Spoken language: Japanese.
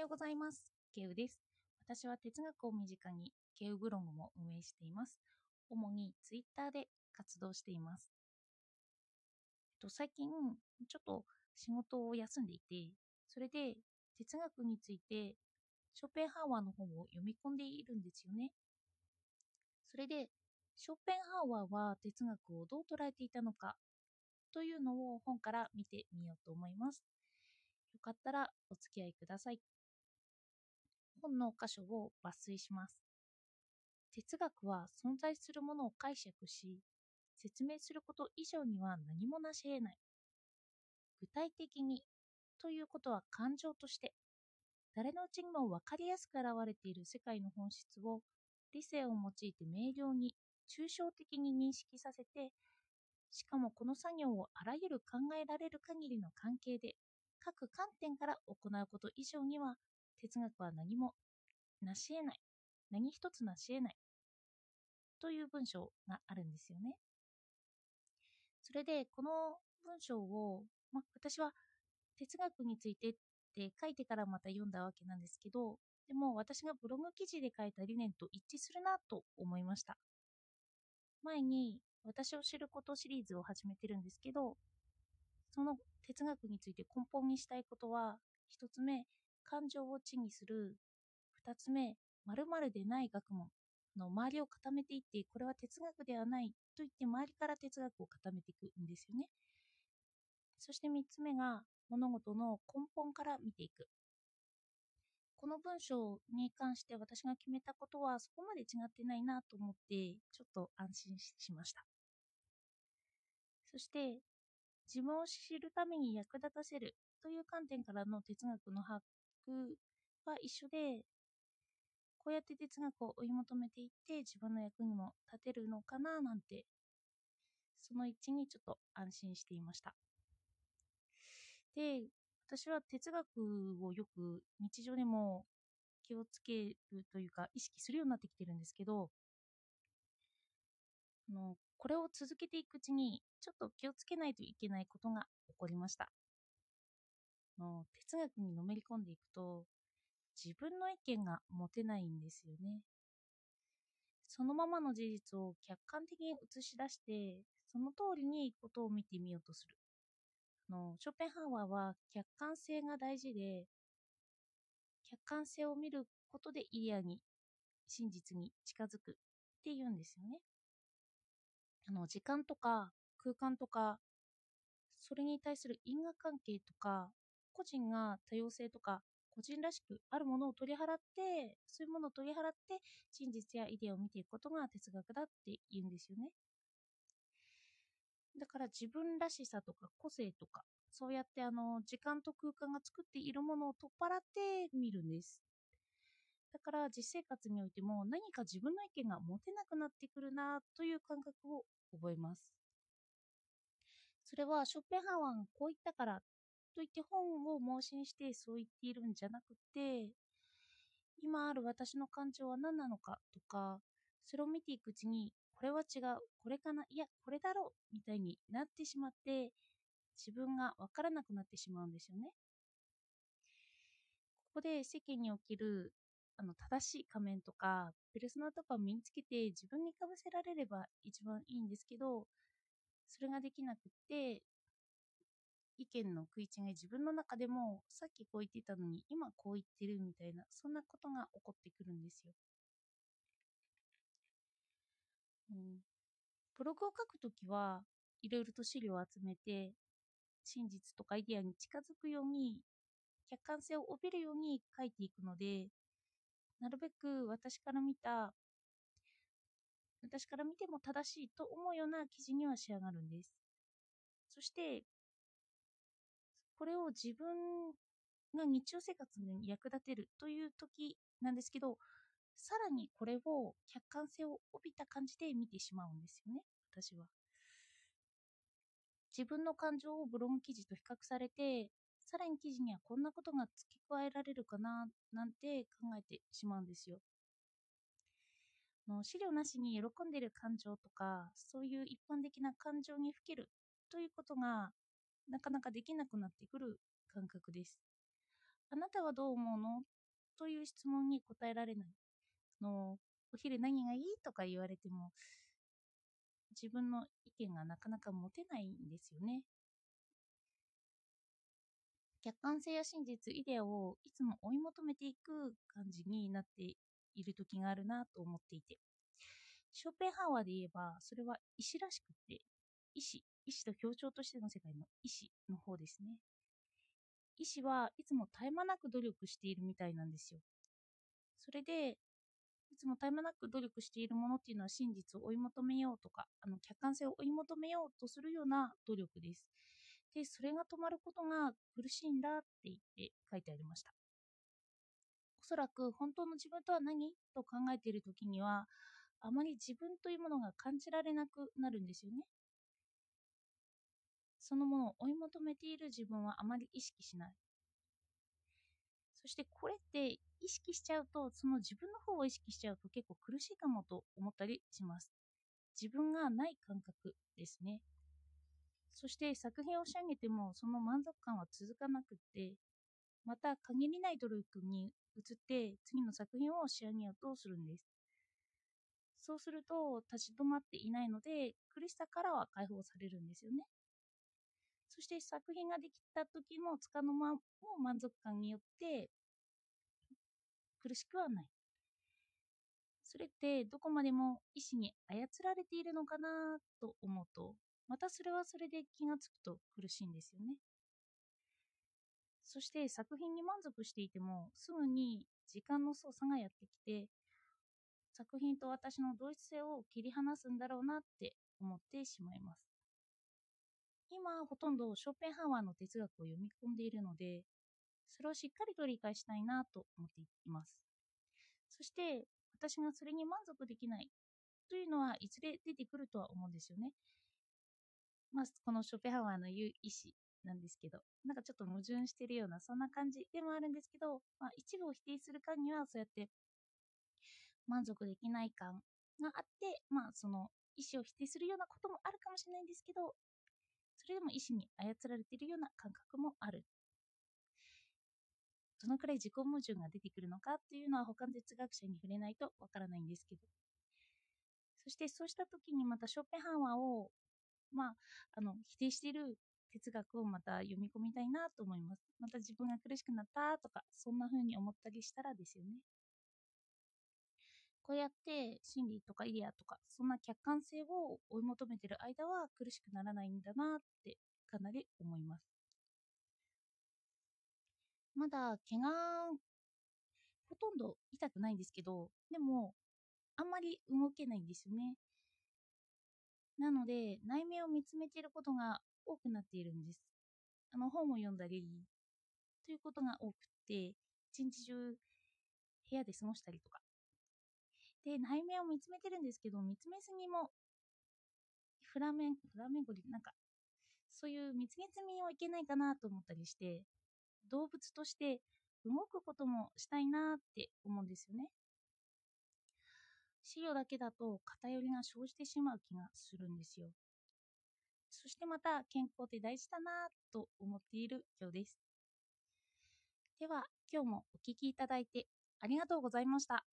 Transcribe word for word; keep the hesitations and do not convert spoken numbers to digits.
ようございます。ケウです。私は哲学を身近にケウブログも運営しています。主にツイッターで活動しています。えっと、最近ちょっと仕事を休んでいて、それで哲学についてショーペンハウアーの本を読み込んでいるんですよね。それでショーペンハウアーは哲学をどう捉えていたのかというのを本から見てみようと思います。よかったらお付き合いください。本の箇所を抜粋します。哲学は存在するものを解釈し、説明すること以上には何も成し得ない。具体的にということは感情として、誰のうちにも分かりやすく現れている世界の本質を理性を用いて明瞭に、抽象的に認識させて、しかもこの作業をあらゆる考えられる限りの関係で、各観点から行うこと以上には、哲学は何も成し得ない、何一つ成し得ない、という文章があるんですよね。それで、この文章を、ま、私は哲学についてって書いてからまた読んだわけなんですけど、でも私がブログ記事で書いた理念と一致するなと思いました。前に私を知ることシリーズを始めてるんですけど、その哲学について根本にしたいことは、ひとつめ、感情を知にする、ふたつめ、〇〇でない学問の周りを固めていって、これは哲学ではないと言って周りから哲学を固めていくんですよね。そしてみっつめが物事の根本から見ていく。この文章に関して私が決めたことはそこまで違ってないなと思って、ちょっと安心しました。そして自分を知るために役立たせるという観点からの哲学の把握は一緒で、こうやって哲学を追い求めていって自分の役にも立てるのかななんて、その位置にちょっと安心していました。で、私は哲学をよく日常でも気をつけるというか意識するようになってきてるんですけど、あのこれを続けていくうちにちょっと気をつけないといけないことが起こりました。あの哲学にのめり込んでいくと自分の意見が持てないんですよね。そのままの事実を客観的に映し出してその通りにことを見てみようとする。ショーペンハウアーは客観性が大事で、客観性を見ることでイデアに、真実に近づくっていうんですよね。あの時間とか空間とか、それに対する因果関係とか、個人が多様性とか個人らしくあるものを取り払って、そういうものを取り払って真実やイデアを見ていくことが哲学だって言うんですよね。だから自分らしさとか個性とか、そうやってあの時間と空間が作っているものを取っ払ってみるんです。だから実生活においても何か自分の意見が持てなくなってくるなという感覚を覚えます。それはショーペンハウアーがこう言ったからといって本を盲信してそう言っているんじゃなくて、今ある私の感情は何なのかとか、それを見ていくうちにこれは違う、これかな、いや、これだろうみたいになってしまって、自分が分からなくなってしまうんですよね。ここで世間におけるあの正しい仮面とか、ペルソナとかを身につけて自分にかぶせられれば一番いいんですけど、それができなくって、意見の食い違い、自分の中でもさっきこう言ってたのに、今こう言ってるみたいな、そんなことが起こってくるんですよ。うん、ブログを書くときはいろいろと資料を集めて真実とかイデアに近づくように客観性を帯びるように書いていくので、なるべく私から見た私から見ても正しいと思うような記事には仕上がるんです。そしてこれを自分が日常生活に役立てるというときなんですけど、さらにこれを客観性を帯びた感じで見てしまうんですよね、私は。自分の感情をブログ記事と比較されて、さらに記事にはこんなことが付け加えられるかななんて考えてしまうんですよ。資料なしに喜んでいる感情とか、そういう一般的な感情にふけるということがなかなかできなくなってくる感覚です。あなたはどう思うのという質問に答えられない。のお昼何がいいとか言われても、自分の意見がなかなか持てないんですよね。客観性や真実、イデアをいつも追い求めていく感じになっている時があるなと思っていて、ショーペンハウアーで言えば、それは意志らしくて、意志、意志と協調としての世界の意志の方ですね。意志はいつも絶え間なく努力しているみたいなんですよ。それで、いつも絶え間なく努力しているものっていうのは、真実を追い求めようとか、あの客観性を追い求めようとするような努力です。で、それが止まることが苦しいんだって言って書いてありました。おそらく本当の自分とは何と考えているときには、あまり自分というものが感じられなくなるんですよね。そのものを追い求めている自分はあまり意識しない。そしてこれって意識しちゃうと、その自分の方を意識しちゃうと結構苦しいかもと思ったりします。自分がない感覚ですね。そして作品を仕上げてもその満足感は続かなくって、また限りない努力に移って次の作品を仕上げようとするんです。そうすると立ち止まっていないので、苦しさからは解放されるんですよね。そして作品ができた時のつかの間も満足感によって苦しくはない。それってどこまでも意志に操られているのかなと思うと、またそれはそれで気がつくと苦しいんですよね。そして作品に満足していても、すぐに時間の操作がやってきて、作品と私の同一性を切り離すんだろうなって思ってしまいます。今ほとんどショーペンハワーの哲学を読み込んでいるので、それをしっかりと理解したいなと思っています。そして私がそれに満足できないというのはいずれ出てくるとは思うんですよね。まあ、このショーペンハワーの言う意志なんですけど、なんかちょっと矛盾しているようなそんな感じでもあるんですけど、まあ、一部を否定する間にはそうやって満足できない感があって、まあ、その意志を否定するようなこともあるかもしれないんですけど、それでも意志に操られているような感覚もある。どのくらい自己矛盾が出てくるのかっていうのは他の哲学者に触れないとわからないんですけど、そしてそうした時にまたショーペンハワーを、まあ、あの否定している哲学をまた読み込みたいなと思います。また自分が苦しくなったとか、そんな風に思ったりしたらですよね。こうやって真理とかイデアとか、そんな客観性を追い求めている間は苦しくならないんだなってかなり思います。まだ毛がほとんど痛くないんですけど、でもあんまり動けないんですよね。なので内面を見つめていることが多くなっているんです。あの本を読んだりということが多くて、一日中部屋で過ごしたりとかで内面を見つめてるんですけど、見つめすぎもフラメンフラメンゴリなんかそういう見つめすぎはいけないかなと思ったりして、動物として動くこともしたいなって思うんですよね。資料だけだと偏りが生じてしまう気がするんですよ。そしてまた健康って大事だなと思っている今日です。では今日もお聞きいただいてありがとうございました。